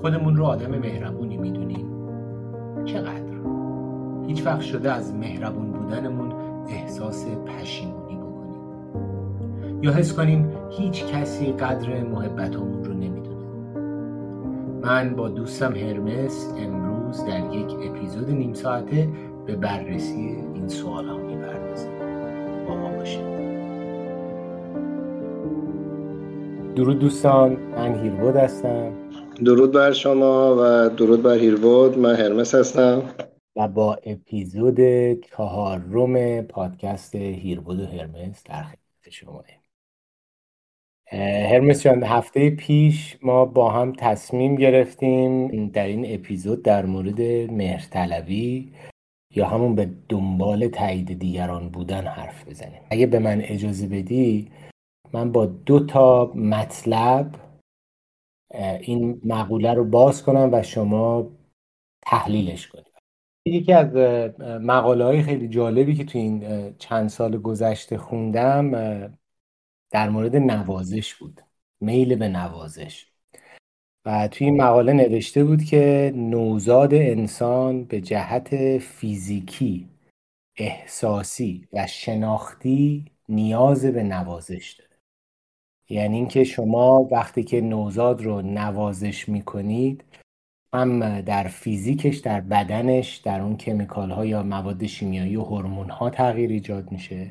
خودمون رو آدم مهربونی میدونیم. چقدر هیچ وقت شده از مهربون بودنمون احساس پشیمونی بکنیم یا حس کنیم هیچ کسی قدر محبتمون رو نمیدونه. من با دوستم هرمس امروز در یک اپیزود نیم ساعته به بررسی این سوال ها میپردازم. با ما باشید. درود دوستان، من هیربد هستم. درود بر شما و درود بر هیربد. من هرمس هستم و با اپیزود 4 پادکست هیربد و هرمس در خدمت شما. هرمس جان، هفته پیش ما با هم تصمیم گرفتیم در این اپیزود در مورد مهرطلبی یا همون به دنبال تایید دیگران بودن حرف بزنیم. اگه به من اجازه بدی، من با 2 مطلب این مقوله رو باز کنم و شما تحلیلش کنید. یکی از مقاله‌های خیلی جالبی که تو این چند سال گذشته خوندم در مورد نوازش بود، میل به نوازش. و توی این مقاله نوشته بود که نوزاد انسان به جهت فیزیکی، احساسی و شناختی نیاز به نوازش داره. یعنی اینکه شما وقتی که نوزاد رو نوازش میکنید، هم در فیزیکش، در بدنش، در اون کمیکال ها یا مواد شیمیایی و هورمون ها تغییر ایجاد میشه،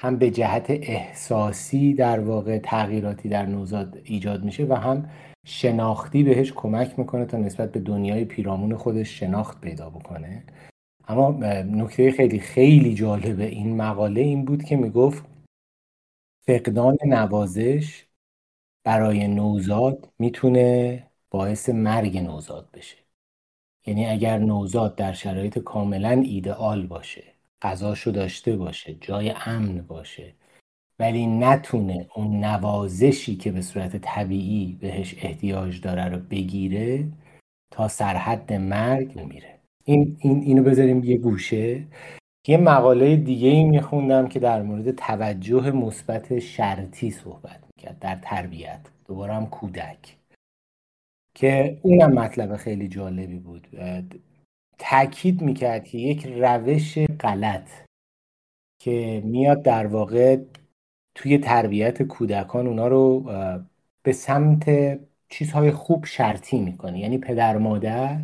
هم به جهت احساسی در واقع تغییراتی در نوزاد ایجاد میشه و هم شناختی بهش کمک میکنه تا نسبت به دنیای پیرامون خودش شناخت پیدا بکنه. اما نکته خیلی خیلی جالب این مقاله این بود که میگفت فقدان نوازش برای نوزاد میتونه باعث مرگ نوزاد بشه. یعنی اگر نوزاد در شرایط کاملا ایدئال باشه، غذاشو داشته باشه، جای امن باشه، ولی نتونه اون نوازشی که به صورت طبیعی بهش احتیاج داره رو بگیره، تا سرحد مرگ میره. اینو بذاریم یه گوشه. یه مقاله دیگه ای میخوندم که در مورد توجه مثبت شرطی صحبت میکرد در تربیت، دوباره هم کودک، که اونم مطلب خیلی جالبی بود. تأکید میکرد که یک روش غلط که میاد در واقع توی تربیت کودکان اونا رو به سمت چیزهای خوب شرطی میکنه. یعنی پدر مادر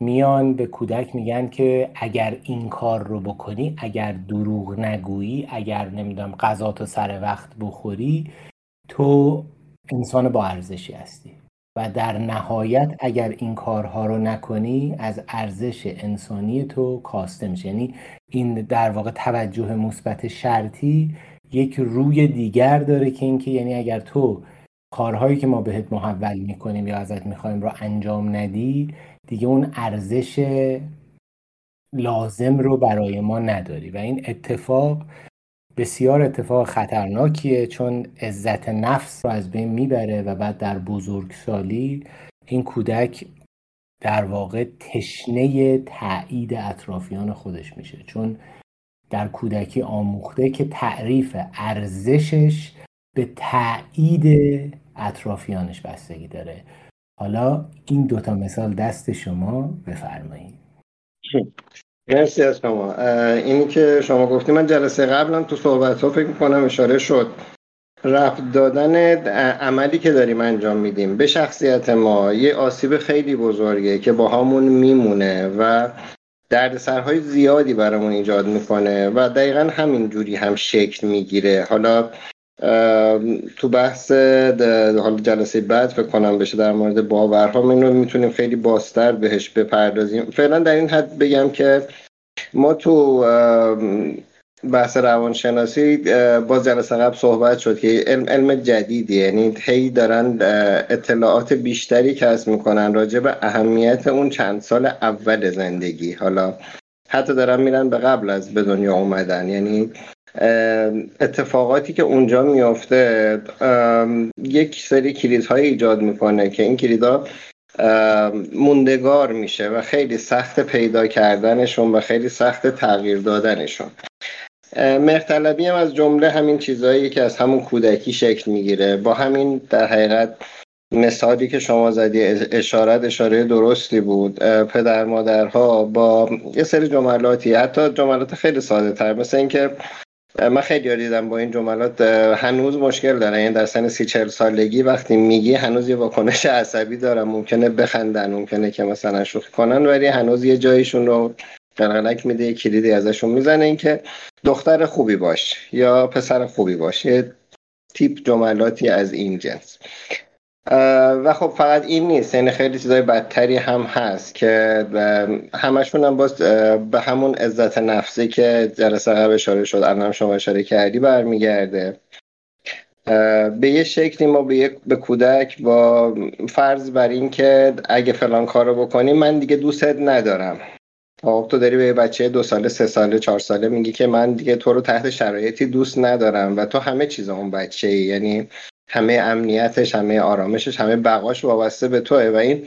میان به کودک میگن که اگر این کار رو بکنی، اگر دروغ نگویی، اگر نمیدونم غذاتو سر وقت بخوری، تو انسان با ارزشی هستی و در نهایت اگر این کارها رو نکنی از ارزش انسانی تو کاسته میشه. یعنی این در واقع توجه مثبت شرطی یک روی دیگر داره که اینکه یعنی اگر تو کارهایی که ما بهت محول میکنیم یا ازت میخوایم رو انجام ندی، دیگه اون ارزش لازم رو برای ما نداری. و این اتفاق بسیار اتفاق خطرناکیه، چون عزت نفس رو از بین میبره و بعد در بزرگسالی این کودک در واقع تشنه تایید اطرافیان خودش میشه، چون در کودکی آموخته که تعریف ارزشش به تایید اطرافیانش بستگی داره. حالا این 2 مثال دست شما، بفرمایید. مرسی از شما. اینی که شما گفتیم، من جلسه قبلم تو صحبت‌ها فکر می‌کنم اشاره شد، ربط دادن عملی که داریم انجام میدیم به شخصیت ما یه آسیب خیلی بزرگه که با همون میمونه و دردسرهای زیادی برامون ایجاد میکنه و دقیقاً همین جوری هم شکل میگیره. حالا تو بحث حالا جلسه بعد فکر کنم بشه در مورد باورها اینو میتونیم خیلی بازتر بهش بپردازیم. فعلا در این حد بگم که ما تو بحث روانشناسی باز جلسه قبل صحبت شد که علم جدیدیه، یعنی هی دارن اطلاعات بیشتری کسب میکنن راجع به اهمیت اون چند سال اول زندگی. حالا حتی دارن میرن به قبل از به دنیا اومدن، یعنی اتفاقاتی که اونجا میافته یک سری کلیدهای ایجاد میکنه که این کلیدها موندگار میشه و خیلی سخت پیدا کردنشون و خیلی سخت تغییر دادنشون. مهرطلبی هم از جمله همین چیزهایی که از همون کودکی شکل میگیره، با همین در حقیقت مثالی که شما زدی اشاره درستی بود. پدر مادرها با یه سری جملاتی، حتی جملات خیلی ساده تر، مثل اینکه من خیلی دیدم با این جملات هنوز مشکل دارن، یعنی در سن 30-40 سالگی وقتی میگی هنوز یه واکنش عصبی دارن، ممکنه بخندن، ممکنه که مثلا شوخی کنن، ولی هنوز یه جایشون رو قلقلک میده، یه کلیدی ازشون میزنه، اینکه دختر خوبی باش یا پسر خوبی باش، یه تیپ جملاتی از این جنس. و خب فقط این نیست، یعنی خیلی چیزای بدتری هم هست که همشون هم باز به همون عزت نفسی که جلسه قبل اشاره شد، الان شما اشاره کردی، برمیگرده. به یه شکلی ما به کودک با فرض بر این که اگه فلان کارو بکنی من دیگه دوستت ندارم. تو داری به یه بچه 2 ساله 3 ساله 4 ساله میگی که من دیگه تو رو تحت شرایطی دوست ندارم و تو همه چیز اون بچه‌ای، یعنی همه امنیتش، همه آرامشش، همه بقاش وابسته به توه. و این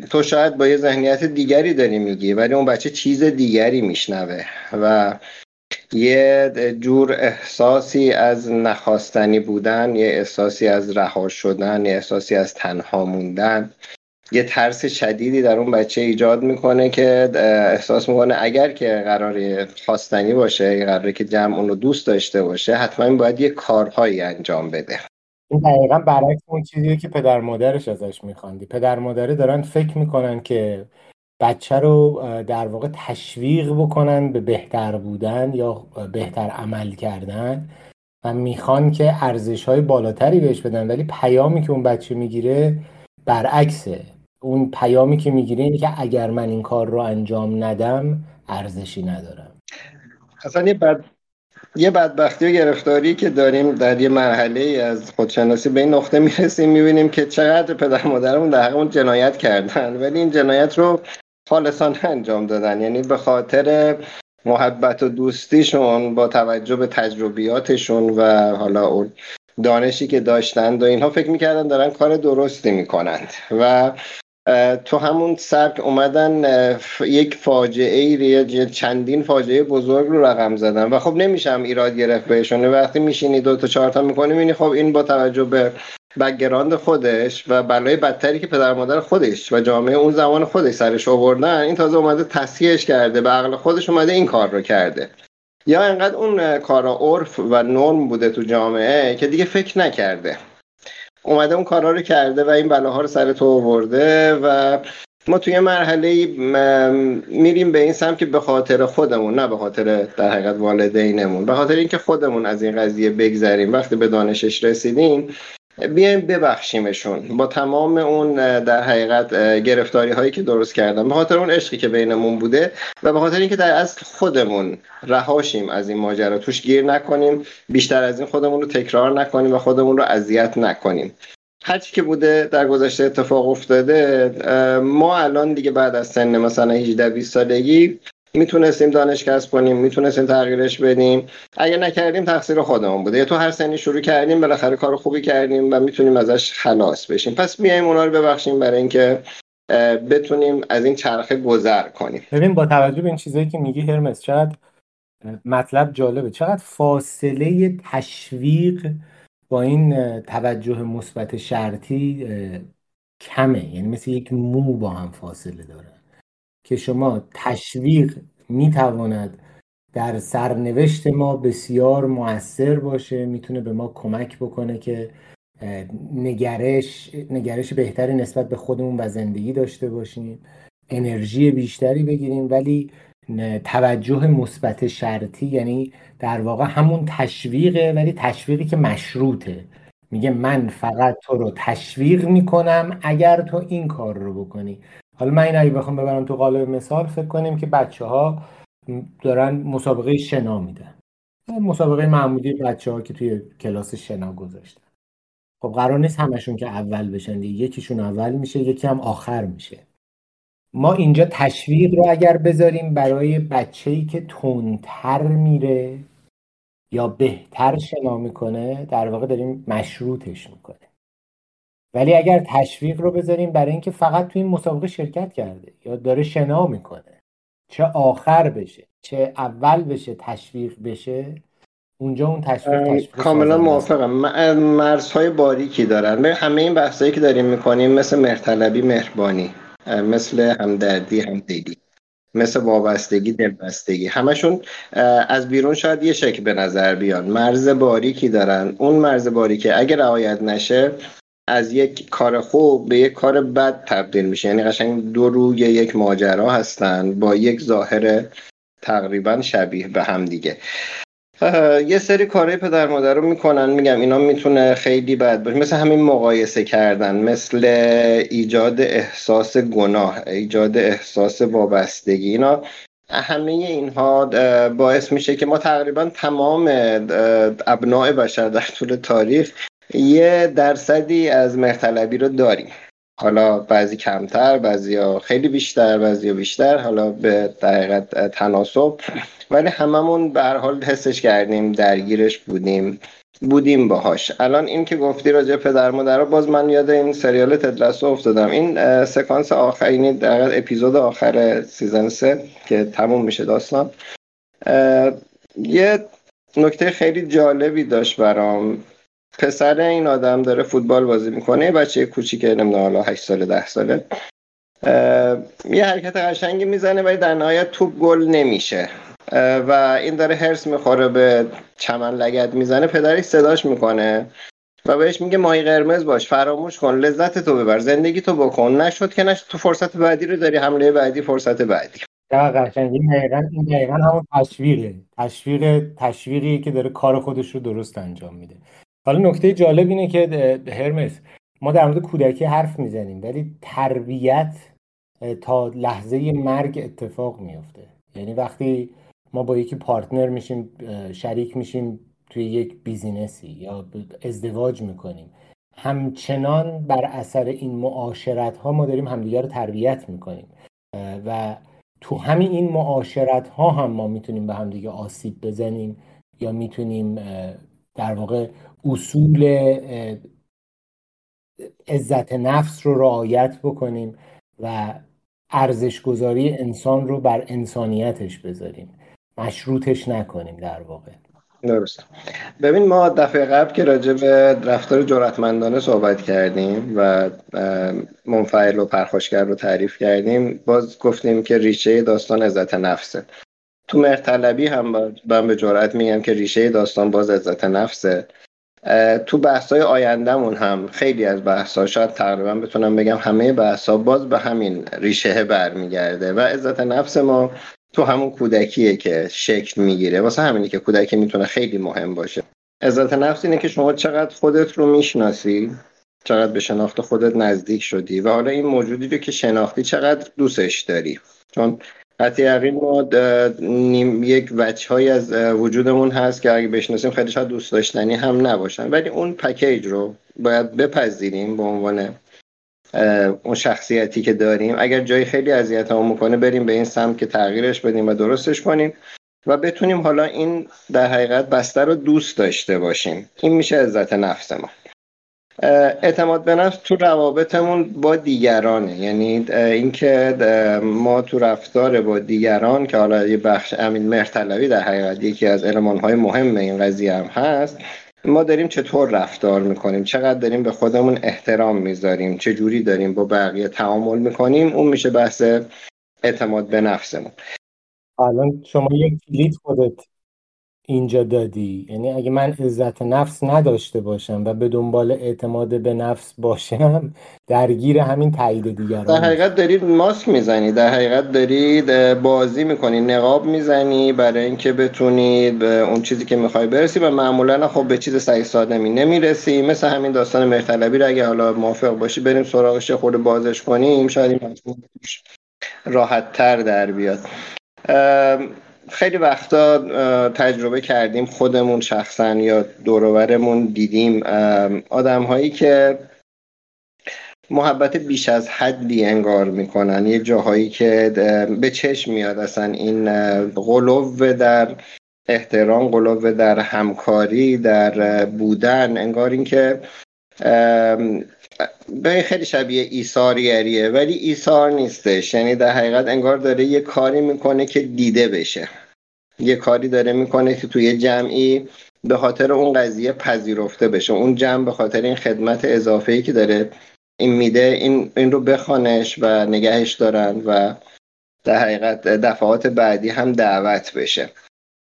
تو شاید با یه ذهنیت دیگری داری میگی، ولی اون بچه چیز دیگری میشنوه و یه جور احساسی از نخواستنی بودن، یه احساسی از رها شدن، یه احساسی از تنها موندن، یه ترس شدیدی در اون بچه ایجاد میکنه که احساس میکنه اگر که قراره خواستنی باشه، قراره که جمع اونو دوست داشته باشه، حتما باید یه کارهایی انجام بده. این دقیقا برعکس اون چیزیه که پدر مادرش ازش میخواندی. پدر مادره دارن فکر میکنن که بچه رو در واقع تشویق بکنن به بهتر بودن یا بهتر عمل کردن و میخوان که ارزش‌های بالاتری بهش بدن، ولی پیامی که اون بچه میگیره برعکسه. اون پیامی که میگیره اینه که اگر من این کار رو انجام ندم ارزشی ندارم. اصلا یه بدبختی و گرفتاری که داریم در یه مرحله از خودشناسی به این نقطه میرسیم، میبینیم که چقدر پدر مادرمون در حقمون جنایت کردن، ولی این جنایت رو خالصانه انجام دادن، یعنی به خاطر محبت و دوستیشون با توجه به تجربیاتشون و حالا اون دانشی که داشتند و اینها فکر میکردن دارن کار درستی میکنند و تو همون سبک اومدن یک فاجعه، چندین فاجعه بزرگ رو رقم زدن. و خب نمیشم ایراد گرفت بهشون، وقتی میشینی 2 تا 4 تا میکنی میبینی خب این با توجه به بک‌گراند خودش و بلای بدتری که پدر مادر خودش و جامعه اون زمان خودش سرش آوردن، این تازه اومده تصحیحش کرده، به عقل خودش اومده این کار رو کرده، یا انقدر اون کارا عرف و نرم بوده تو جامعه که دیگه فکر نکرده، اومده اون کارا رو کرده و این بلاها رو سر تو آورده. و ما توی مرحله میریم به این سمت که به خاطر خودمون، نه به خاطر در حقیقت والدینمون، به خاطر اینکه خودمون از این قضیه بگذریم، وقتی به دانشش رسیدیم بیایم ببخشیمشون با تمام اون در حقیقت گرفتاری هایی که درست کردن، به خاطر اون عشقی که بینمون بوده و به خاطر اینکه در اصل خودمون رهاشیم از این ماجرا، توش گیر نکنیم، بیشتر از این خودمون رو تکرار نکنیم و خودمون رو اذیت نکنیم. هرچی که بوده در گذشته اتفاق افتاده، ما الان دیگه بعد از سن مثلا 18-20 سالگی میتونستیم دانش کسب کنیم، میتونستیم تغییرش بدیم، اگه نکردیم تقصیر خودمون بوده. یا تو هر سنی شروع کردیم، بالاخره کار خوبی کردیم و میتونیم ازش خلاص بشیم، پس بیاییم اونا رو ببخشیم برای اینکه بتونیم از این چرخه گذر کنیم. ببین با توجه به این چیزایی که میگی هرمس، چقدر مطلب جالبه، چقدر فاصله تشویق با این توجه مثبت شرطی کمه، یعنی مثل یک مو با هم فاصله داره که شما تشویق میتواند در سرنوشت ما بسیار مؤثر باشه، میتونه به ما کمک بکنه که نگرش بهتری نسبت به خودمون و زندگی داشته باشیم، انرژی بیشتری بگیریم، ولی توجه مثبت شرطی یعنی در واقع همون تشویقه، ولی تشویقی که مشروطه، میگه من فقط تو رو تشویق میکنم اگر تو این کار رو بکنی. حالا من این اگه بخوام ببرم تو قالب مثال، فکر کنیم که بچه‌ها دارن مسابقه شنا میدن، مسابقه معمولی بچه‌ها که توی کلاس شنا گذاشتن. خب قرار نیست همشون که اول بشن، یکیشون اول میشه، یکی هم آخر میشه. ما اینجا تشویق رو اگر بذاریم برای بچه‌ای که تندتر میره یا بهتر شنا میکنه، در واقع داریم مشروطش میکنه. ولی اگر تشویق رو بذاریم برای اینکه فقط توی این مسابقه شرکت کرده یا داره شنا میکنه، چه آخر بشه چه اول بشه، تشویق بشه، اونجا اون تشریف کاملا موافقم. مرزهای باریکی دارن. همه این بحثایی که داریم میکنیم مثل مهرطلبی مهربانی، مثل همدردی همدلی، مثل وابستگی دلبستگی، همشون از بیرون شاید یه شکل به نظر بیان، مرز باریکی دارن. اون مرز باریکی اگه رعایت نشه از یک کار خوب به یک کار بد تبدیل میشه. یعنی قشنگ دو روی یک ماجرا هستن با یک ظاهر تقریبا شبیه به هم دیگه. یه سری کارهای پدر مادر رو میکنن، میگم اینا میتونه خیلی بد باشه، مثل همین مقایسه کردن، مثل ایجاد احساس گناه، ایجاد احساس وابستگی. اینا همه اینها باعث میشه که ما تقریبا تمام ابناء بشر در طول تاریخ یه درصدی از مهرطلبی رو داریم. حالا بعضی کمتر، بعضیا خیلی بیشتر، بعضیا بیشتر، حالا به دقیقاً تناسب، ولی هممون به هر حال حسش کردیم، درگیرش بودیم باهاش. الان این که گفتی راجع پدر مادرها، باز من یاد این سریال تدلسو افتادم. این سکانس آخرینی دقیقاً اپیزود آخر سیزن 3 که تموم میشه داستان، یه نکته خیلی جالبی داشت برام. پسر این آدم داره فوتبال بازی میکنه، بچه کوچیکه، نمیدونم حالا 8 ساله 10 ساله، یه حرکت قشنگی میزنه ولی در نهایت توپ گل نمیشه و این داره هرس میخوره، به چمن لگد میزنه. پدرش صداش میکنه و بهش میگه ماهی قرمز باش، فراموش کن، لذت تو ببر، زندگی تو بکن، نشد که نشد، تو فرصت بعدی رو داری، حمله بعدی، فرصت بعدی. این دقیقاً همون تشویقی که داره کار خودش رو درست انجام میده. حالا نکته جالب اینه که هرمس، ما در مورد کودکی حرف میزنیم ولی تربیت تا لحظه مرگ اتفاق میفته. یعنی وقتی ما با یکی پارتنر میشیم، شریک میشیم توی یک بیزینسی یا ازدواج میکنیم، همچنان بر اثر این معاشرت ها ما داریم همدیگر رو تربیت میکنیم و تو همین این معاشرت ها هم ما میتونیم به همدیگه آسیب بزنیم یا میتونیم در واقع اصول عزت نفس رو رعایت بکنیم و ارزش‌گذاری انسان رو بر انسانیتش بذاریم، مشروطش نکنیم در واقع. درست. ببین ما دفعه قبل که راجع به رفتار جرأتمندانه صحبت کردیم و منفعل و پرخاشگر رو تعریف کردیم، باز گفتیم که ریشه داستان عزت نفسه. تو مهرطلبی هم من به جرأت میگم که ریشه داستان باز عزت نفسه. تو بحث‌های آیندهمون هم خیلی از بحث‌ها، شاید تقریبا بتونم بگم همه بحث‌ها باز به همین ریشه برمیگرده و عزت نفس ما تو همون کودکیه که شکل میگیره. واسه همینی که کودکی میتونه خیلی مهم باشه. عزت نفس اینه که شما چقدر خودت رو میشناسی، چقدر به شناخت خودت نزدیک شدی و حالا این موجودی رو که شناختی چقدر دوستش داری. چون حتی یقین ما یک وجه‌هایی از وجودمون هست که اگه بشناسیم خیلی شاید دوست داشتنی هم نباشن، ولی اون پکیج رو باید بپذیریم به عنوان اون شخصیتی که داریم. اگر جایی خیلی اذیتمون میکنه بریم به این سمت که تغییرش بدیم و درستش کنیم و بتونیم حالا این در حقیقت بستر رو دوست داشته باشیم. این میشه عزت نفس ما. اعتماد به نفس تو روابطمون با دیگرانه. یعنی اینکه ما تو رفتار با دیگران که حالا یه بخش امین مهرطلبی در حقیقت یکی از المان‌های مهم این قضیه هم هست، ما داریم چطور رفتار میکنیم، چقدر داریم به خودمون احترام میذاریم، چجوری داریم با بقیه تعامل میکنیم، اون میشه بحث اعتماد به نفسمون. الان شما یک کلید خودت اینجا دادی. یعنی اگه من عزت نفس نداشته باشم و به دنبال اعتماد به نفس باشم، درگیر همین تایید دیگران، در حقیقت داری ماسک میزنی، در حقیقت داری بازی میکنی، نقاب میزنی برای اینکه بتونی به اون چیزی که میخوای برسی و معمولا خب به چیز صحیح ساده نمیرسی. مثل همین داستان مهرطلبی رو اگه حالا موافق باشی بریم سراغش، خود بازش کنیم، شاید این مفهوم راحت تر در بیاد. خیلی وقتا تجربه کردیم خودمون شخصا یا دور و برمون دیدیم آدم‌هایی که محبت بیش از حدی انگار میکنن، یه جاهایی که به چشم میاد اصلا این غلو در احترام، غلو در همکاری، در بودن، انگار این که به خیلی شبیه ایثاریه ولی ایثار نیستش. یعنی در حقیقت انگار داره یه کاری میکنه که دیده بشه، یه کاری داره میکنه که توی جمعی به خاطر اون قضیه پذیرفته بشه. اون جمع به خاطر این خدمت اضافه‌ای که داره این میده، این رو بخونش و نگهش دارن و در حقیقت دفعات بعدی هم دعوت بشه.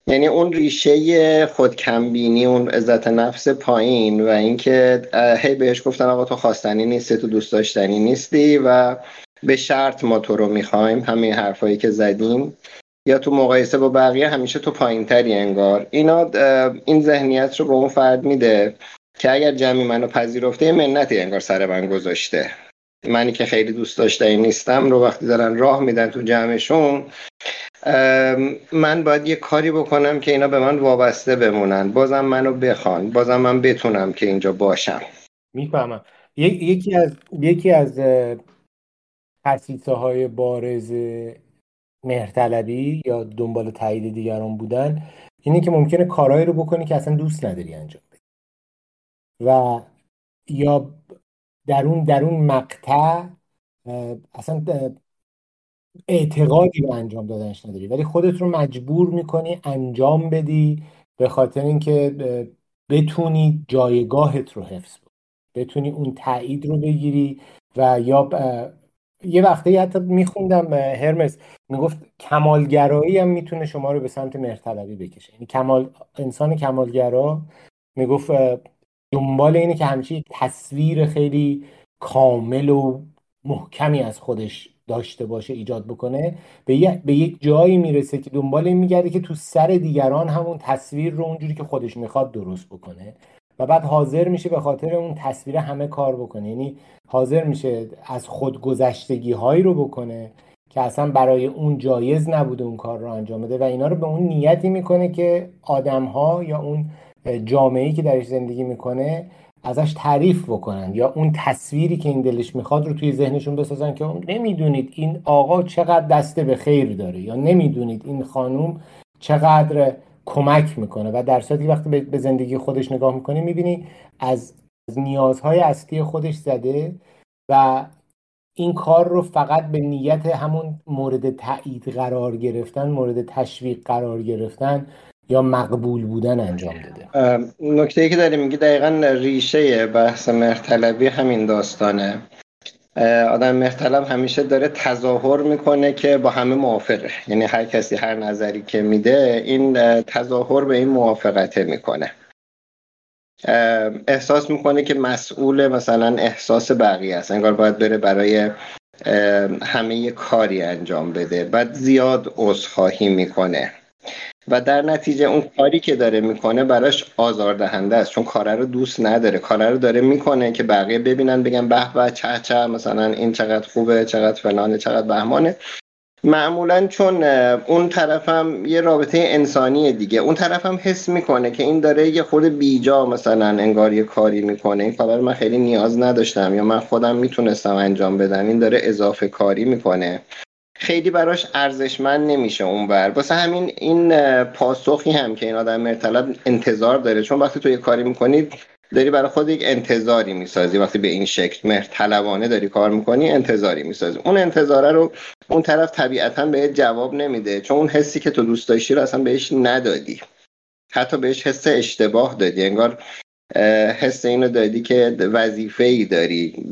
یعنی اون ریشه خودکمبینی، اون عزت نفس پایین و اینکه هی بهش گفتن آقا تو خواستنی نیستی، تو دوست داشتنی نیستی و به شرط ما تو رو میخوایم، همین حرفایی که زدیم، یا تو مقایسه با بقیه همیشه تو پایین تری انگار، اینا این ذهنیت رو به اون فرد میده که اگر جمعی منو پذیرفته یه منتی انگار سر من گذاشته. منی که خیلی دوست داشتنی نیستم رو وقتی دارن راه میدن تو جمعشون، من باید یه کاری بکنم که اینا به من وابسته بمونن، بازم منو بخوان، بازم من بتونم که اینجا باشم. میفهمم. یکی از تأسیس‌های بارز مهرطلبی یا دنبال تایید دیگران بودن اینه که ممکنه کارهایی رو بکنی که اصلا دوست نداری انجام بدی و یا در اون مقطع اصلا اعتقادی به انجام دادنش نداری، ولی خودت رو مجبور میکنی انجام بدی به خاطر اینکه بتونی جایگاهت رو حفظ کنی، بتونی اون تایید رو بگیری. و یا یه وقتی حتی میخوندم هرمس میگفت کمالگرایی هم میتونه شما رو به سمت مهرطلبی بکشه. یعنی انسان کمالگرا میگفت دنبال اینه که همیشه تصویر خیلی کامل و محکمی از خودش داشته باشه، ایجاد بکنه، به یک جایی میرسه که دنبال این میگرده که تو سر دیگران همون تصویر رو اونجوری که خودش میخواد درست بکنه و بعد حاضر میشه به خاطر اون تصویر همه کار بکنه. یعنی حاضر میشه از خودگذشتگی هایی رو بکنه که اصلا برای اون جایز نبوده اون کار رو انجام بده و اینا رو به اون نیتی میکنه که آدم ها یا اون جامعه‌ای که درش زندگی میکنه ازش تعریف بکنن یا اون تصویری که این دلش میخواد رو توی ذهنشون بسازن که نمیدونید این آقا چقدر دست به خیر داره یا نمیدونید این خانوم چقدر کمک میکنه. و در صورتی وقتی به زندگی خودش نگاه میکنی میبینی از نیازهای اصلی خودش زده و این کار رو فقط به نیت همون مورد تایید قرار گرفتن، مورد تشویق قرار گرفتن یا مقبول بودن انجام داده. نکته‌ای که داریم میگه دقیقاً ریشه بحث مهرطلبی همین داستانه. آدم مهرطلب همیشه داره تظاهر میکنه که با همه موافقه، یعنی هر کسی هر نظری که میده این تظاهر به این موافقته میکنه، احساس میکنه که مسئول مثلا احساس بقیه است، انگار باید بره برای همه یه کاری انجام بده، بعد زیاد عذرخواهی میکنه و در نتیجه اون کاری که داره میکنه براش آزاردهنده است، چون کاره رو دوست نداره، کاره رو داره میکنه که بقیه ببینن بگن به به چه چه، مثلا این چقدر خوبه، چقدر فلانه، چقدر بهمانه. معمولا چون اون طرفم یه رابطه انسانیه دیگه، اون طرفم حس میکنه که این داره یه خورده بیجا مثلا انگار یه کاری میکنه، این کار رو من خیلی نیاز نداشتم یا من خودم میتونستم انجام بدم، این داره اضافه کاری میکنه، خیلی براش ارزشمند نمیشه اون بر. واسه همین این پاسخی هم که این آدم مهرطلب انتظار داره، چون وقتی تو یه کاری میکنی داری برای خود یک انتظاری میسازی، وقتی به این شکل مهرطلبانه داری کار میکنی انتظاری میسازی، اون انتظاره رو اون طرف طبیعتاً بهت جواب نمیده، چون اون حسی که تو دوست داشتی رو اصلا بهش ندادی، حتی بهش حس اشتباه دادی، انگار حس اینو دادی که وظیفه‌ای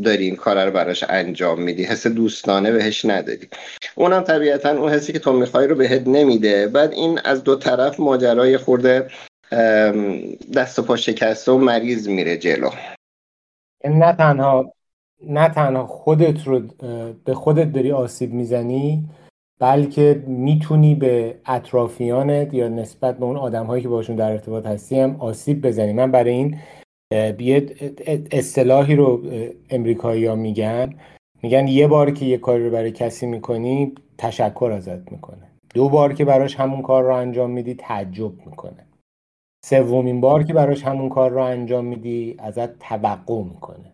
داری این کار رو براش انجام میدی، حس دوستانه بهش ندادی، اونم طبیعتاً اون حسی که تو میخوای رو بهت نمیده. بعد این از دو طرف ماجرای خورده دست و پا شکسته و مریض میره جلو. نه تنها خودت رو به خودت داری آسیب میزنی، بلکه میتونی به اطرافیانت یا نسبت به اون آدم‌هایی که باشون در ارتباط هستی هم آسیب بزنی. من برای این یه اصطلاحی رو امریکایی‌ها میگن یه بار که یه کاری رو برای کسی میکنی تشکر ازت میکنه، دو بار که براش همون کار رو انجام میدی تعجب میکنه، سومین بار که براش همون کار رو انجام میدی ازت توقع میکنه،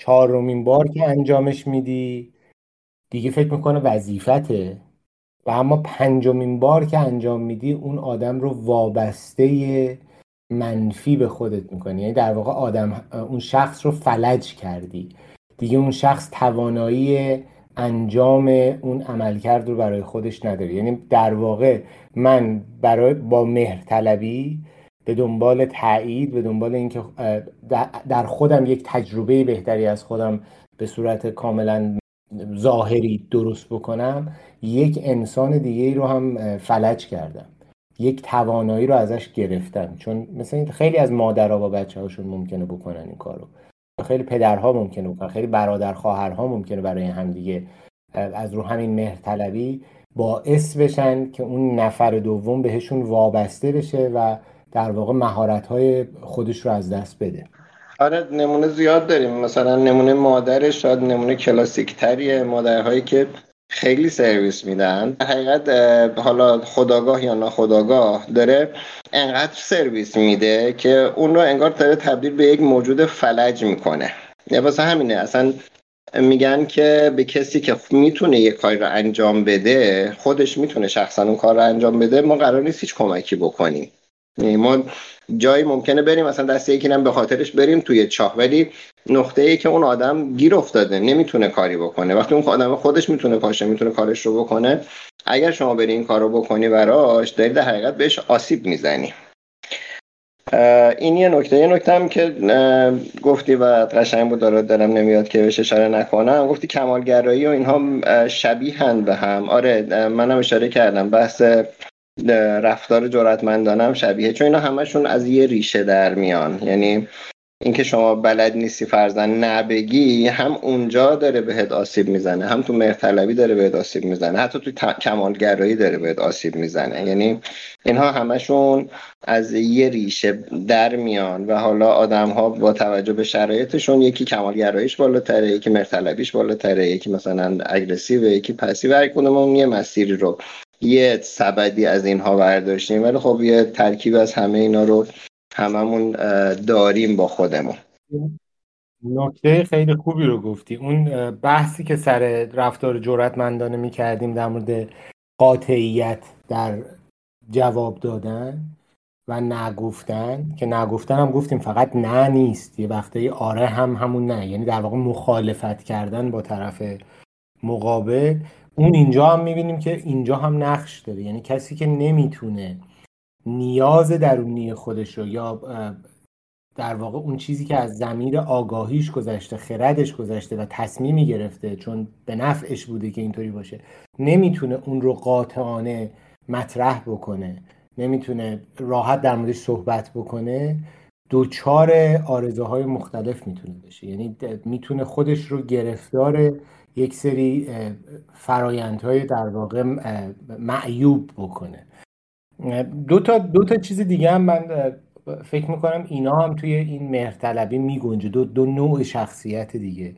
چهارمین بار که انجامش میدی دیگه فکر میکنه وظیفته، و اما پنجمین بار که انجام میدی اون آدم رو وابسته منفی به خودت میکنی. یعنی در واقع اون شخص رو فلج کردی، دیگه اون شخص توانایی انجام اون عملکرد رو برای خودش نداره. یعنی در واقع من با مهرطلبی به دنبال تایید، به دنبال اینکه در خودم یک تجربه بهتری از خودم به صورت کاملا ظاهری درست بکنم، یک انسان دیگه رو هم فلج کردم، یک توانایی رو ازش گرفتم. چون مثلا خیلی از مادرها با بچه‌هاشون ممکنه بکنن این کارو، خیلی پدرها ممکنه بکنن، خیلی برادر خواهرها ممکنه برای هم دیگه از رو همین مهرطلبی باعث بشن که اون نفر دوم بهشون وابسته بشه و در واقع مهارت‌های خودش رو از دست بده. آره نمونه زیاد داریم، مثلا نمونه مادرش، شاید نمونه کلاسیک تریه، مادرهایی که خیلی سرویس میدن، در حقیقت حالا خودآگاه یا ناخودآگاه داره انقدر سرویس میده که اون رو انگار داره تبدیل به یک موجود فلج میکنه. یا واسه همینه اصلا میگن که به کسی که میتونه یک کاری رو انجام بده، خودش میتونه شخصا اون کار رو انجام بده، ما قرار نیست هیچ کمکی بکنیم. ما جایی ممکنه بریم مثلا دست یکی هم به خاطرش بریم توی چاه، ولی نقطه ای که اون آدم گیر افتاده نمیتونه کاری بکنه. وقتی اون آدم خودش میتونه پاشه، میتونه کارش رو بکنه، اگر شما بری این کار رو بکنی براش، داری در حقیقت بهش آسیب میزنی. این یه نکته. یه نکته هم که گفتی و قشنگ بود، دارم نمیاد که بهش اشاره نکنم، گفتی کمالگرایی و اینها شبیهن به هم. آره منم اشاره کردم، بحث رفتار جرأتمندانه هم شبیه، چون اینا همشون از یه ریشه در میان. یعنی اینکه شما بلد نیستی فرضاً نبگی، هم اونجا داره بهت آسیب میزنه، هم تو مهرطلبی داره بهت آسیب میزنه، حتی تو کمالگرایی داره بهت آسیب میزنه. یعنی اینها همشون از یه ریشه در میان و حالا آدم‌ها با توجه به شرایطشون، یکی کمالگراییش بالاتره، یکی مهرطلبیش بالاتره، یکی مثلا اگریسیو، یکی پسیو، هر کدوممون یه مسیری رو، یه سبدی از اینها برداشتیم، ولی خب یه ترکیب از همه اینا رو هممون داریم با خودمون. نکته خیلی خوبی رو گفتی. اون بحثی که سر رفتار جرأتمندانه می‌کردیم در مورد قاطعیت در جواب دادن و نگفتن، که نگفتن هم گفتیم فقط نه نیست، یه وقتایی آره هم همون نه، یعنی در واقع مخالفت کردن با طرف مقابل. اون اینجا هم میبینیم که اینجا هم نقش داره، یعنی کسی که نمیتونه نیاز درونی خودش رو، یا در واقع اون چیزی که از ضمیر آگاهیش گذشته، خردش گذشته و تصمیمی گرفته چون به نفعش بوده که اینطوری باشه، نمیتونه اون رو قاطعانه مطرح بکنه، نمیتونه راحت در موردش صحبت بکنه، دوچار آرزوهای مختلف میتونه بشه. یعنی میتونه خودش رو گرفتار یک سری فرایندهای در واقع معیوب بکنه. دو تا چیز دیگه هم من فکر میکنم اینا هم توی این مهرطلبی میگنجه، دو نوع شخصیت دیگه.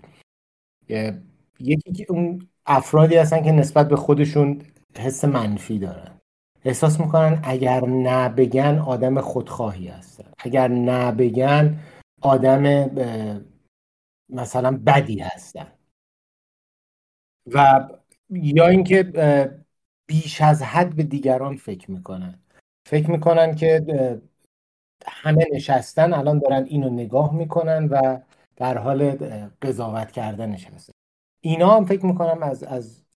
یکی که اون افرادی هستن که نسبت به خودشون حس منفی دارن، احساس میکنن اگر نبگن آدم خودخواهی هستن، اگر نبگن آدم مثلا بدی هستن، و یا اینکه بیش از حد به دیگران فکر میکنن که همه نشستن الان دارن اینو نگاه میکنن و در حال قضاوت کردن نشستن. اینا هم فکر میکنم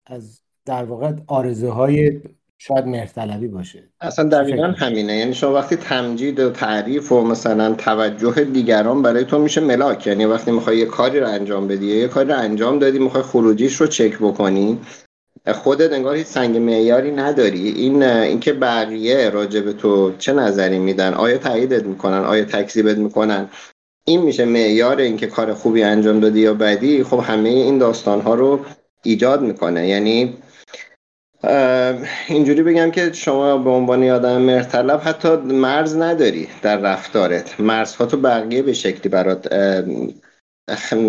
از در واقع آرزوهای شاید مهرطلبی باشه. اصلا دقیقاً همینه، یعنی شما وقتی تمجید و تعریف و مثلا توجه دیگران برای تو میشه ملاک، یعنی وقتی میخوای یه کاری رو انجام بدی، یه کاری رو انجام دادی، میخوای خروجیش رو چک بکنی، خودت انگار هیچ سنگ معیاری نداری. اینکه بقیه راجع به تو چه نظری میدن، آیا تاییدت میکنن، آیا تکذیبت میکنن، این میشه معیار اینکه کار خوبی انجام دادی یا بدی. خب همه این داستان‌ها رو ایجاد میکنه. یعنی اینجوری بگم که شما به عنوان آدم مهرطلب حتی مرز نداری در رفتارت، مرزها تو بقیه به شکلی برات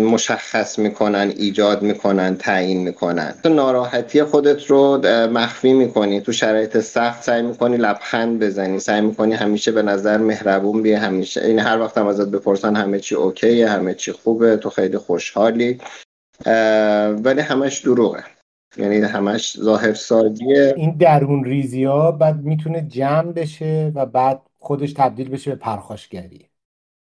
مشخص میکنن، ایجاد میکنن، تعیین میکنن. تو ناراحتی خودت رو مخفی میکنی، تو شرایط سخت سعی میکنی لبخند بزنی، سعی میکنی همیشه به نظر مهربون بیای، همیشه این هر وقت هم ازت بپرسن همه چی اوکیه، همه چی خوبه، تو خیلی خوشحالی، ولی همش دروغه، یعنی همش ظاهرسازیه. این درون ریزی‌ها بعد میتونه جمع بشه و بعد خودش تبدیل بشه به پرخاشگری.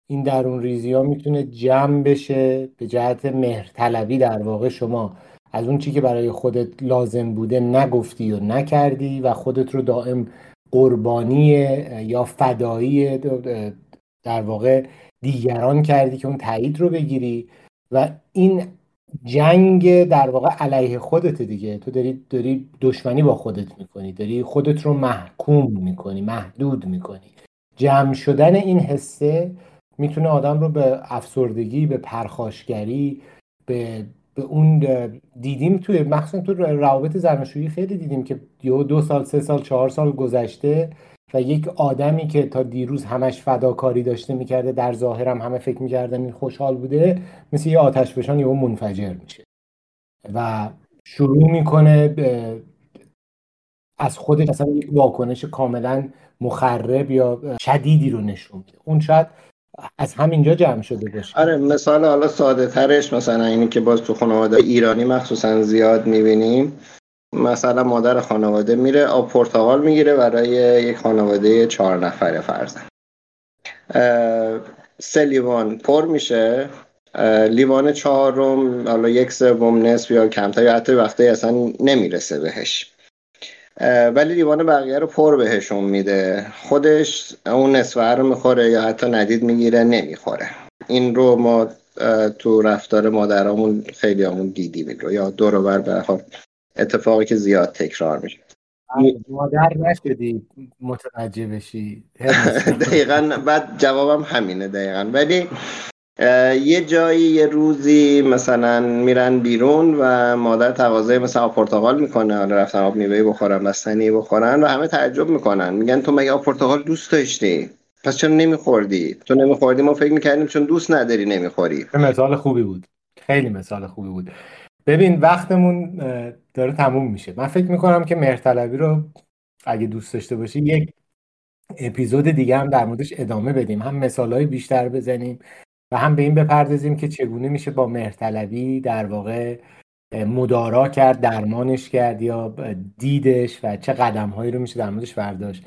این درون ریزی‌ها میتونه جمع بشه به جهت مهرطلبی. در واقع شما از اون چیزی که برای خودت لازم بوده نگفتی و نکردی و خودت رو دائم قربانی یا فدایی در واقع دیگران کردی که اون تایید رو بگیری و این جنگ در واقع علیه خودت دیگه. تو داری دشمنی با خودت میکنی، داری خودت رو محکوم میکنی، محدود میکنی. جمع شدن این حسه میتونه آدم رو به افسردگی، به پرخاشگری، به اون دیدیم توی مخصوصا تو روابط زناشویی خیلی دیدیم که 2 سال 3 سال 4 سال گذشته و یک آدمی که تا دیروز همش فداکاری داشته میکرده، در ظاهرم همه فکر میکردن این خوشحال بوده، مثل یه آتش فشان یهو منفجر میشه و شروع میکنه از خودش اصلا یک واکنش کاملا مخرب یا شدیدی رو نشون میده. اون شاید از همینجا جمع شده باشه. آره، مثال حالا ساده ترش مثلا اینی که باز تو خانواده ایرانی مخصوصا زیاد میبینیم، مثلا مادر خانواده میره آب پرتقال میگیره برای یک خانواده 4 نفره فرزند، سه لیوان پر میشه، لیوان 4م حالا 1/3 نصف یا کمتر یا حتی وقتی اصلا نمیرسه بهش، ولی لیوان بقیه رو پر بهشون میده، خودش اون نصفه رو میخوره یا حتی ندید میگیره نمیخوره. این رو ما تو رفتار مادرامون خیلی همون دیدیم رو، یا دور و بر اتفاقی که زیاد تکرار میشه. مادر نشدی متوجه بشی. دقیقاً، بعد جوابم همینه دقیقاً. ولی یه جایی یه روزی مثلا میرن بیرون و مادر تقاضای مثلا آب پرتقال میکنه، رفتن آب میوه بخورن، بستنی بخورن و همه تعجب میکنن، میگن تو مگه آب پرتقال دوست داشتی؟ پس چرا نمیخوردی؟ تو نمیخوردی ما فکر میکردیم چون دوست نداری نمیخوری. مثال خوبی بود، خیلی مثال خوبی بود. ببین وقتمون داره تموم میشه. من فکر میکنم که مهرطلبی رو اگه دوست داشته باشی یک اپیزود دیگه هم در موردش ادامه بدیم، هم مثالهای بیشتر بزنیم و هم به این بپردازیم که چگونه میشه با مهرطلبی در واقع مدارا کرد، درمانش کرد یا دیدش و چه قدمهایی رو میشه در موردش برداشت.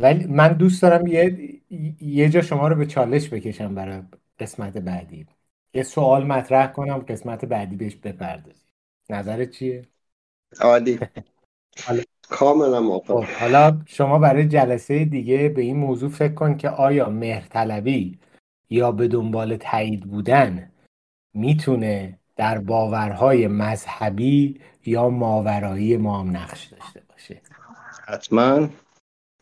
ولی من دوست دارم یه جا شما رو به چالش بکشم برای قسمت بعدی، یه سوال مطرح کنم، قسمت بعدی بهش بپردازیم. نظرت چیه؟ عالی، کاملا موافقم. حالا شما برای جلسه دیگه به این موضوع فکر کن که آیا مهرطلبی یا به دنبال تایید بودن میتونه در باورهای مذهبی یا ماورایی ما هم نقش داشته باشه. حتما.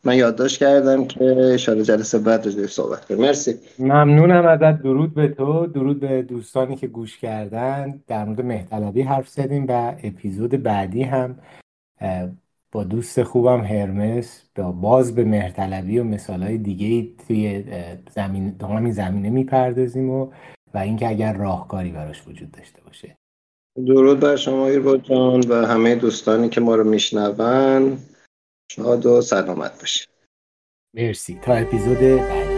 من یادداشت کردم که شاید جلسه بعد روی صحبت کنیم. مرسی. ممنونم ازت. درود به تو، درود به دوستانی که گوش کردن. در مورد مهرطلبی حرف زدیم و اپیزود بعدی هم با دوست خوبم هرمس باز به مهرطلبی و مثالهای دیگه توی زمینه میپردازیم و اینکه اگر راهکاری براش وجود داشته باشه. درود بر شما هیربد جان و همه دوستانی که ما رو میشنون. شاد و سلامت باشید. مرسی. تا اپیزود بعدی.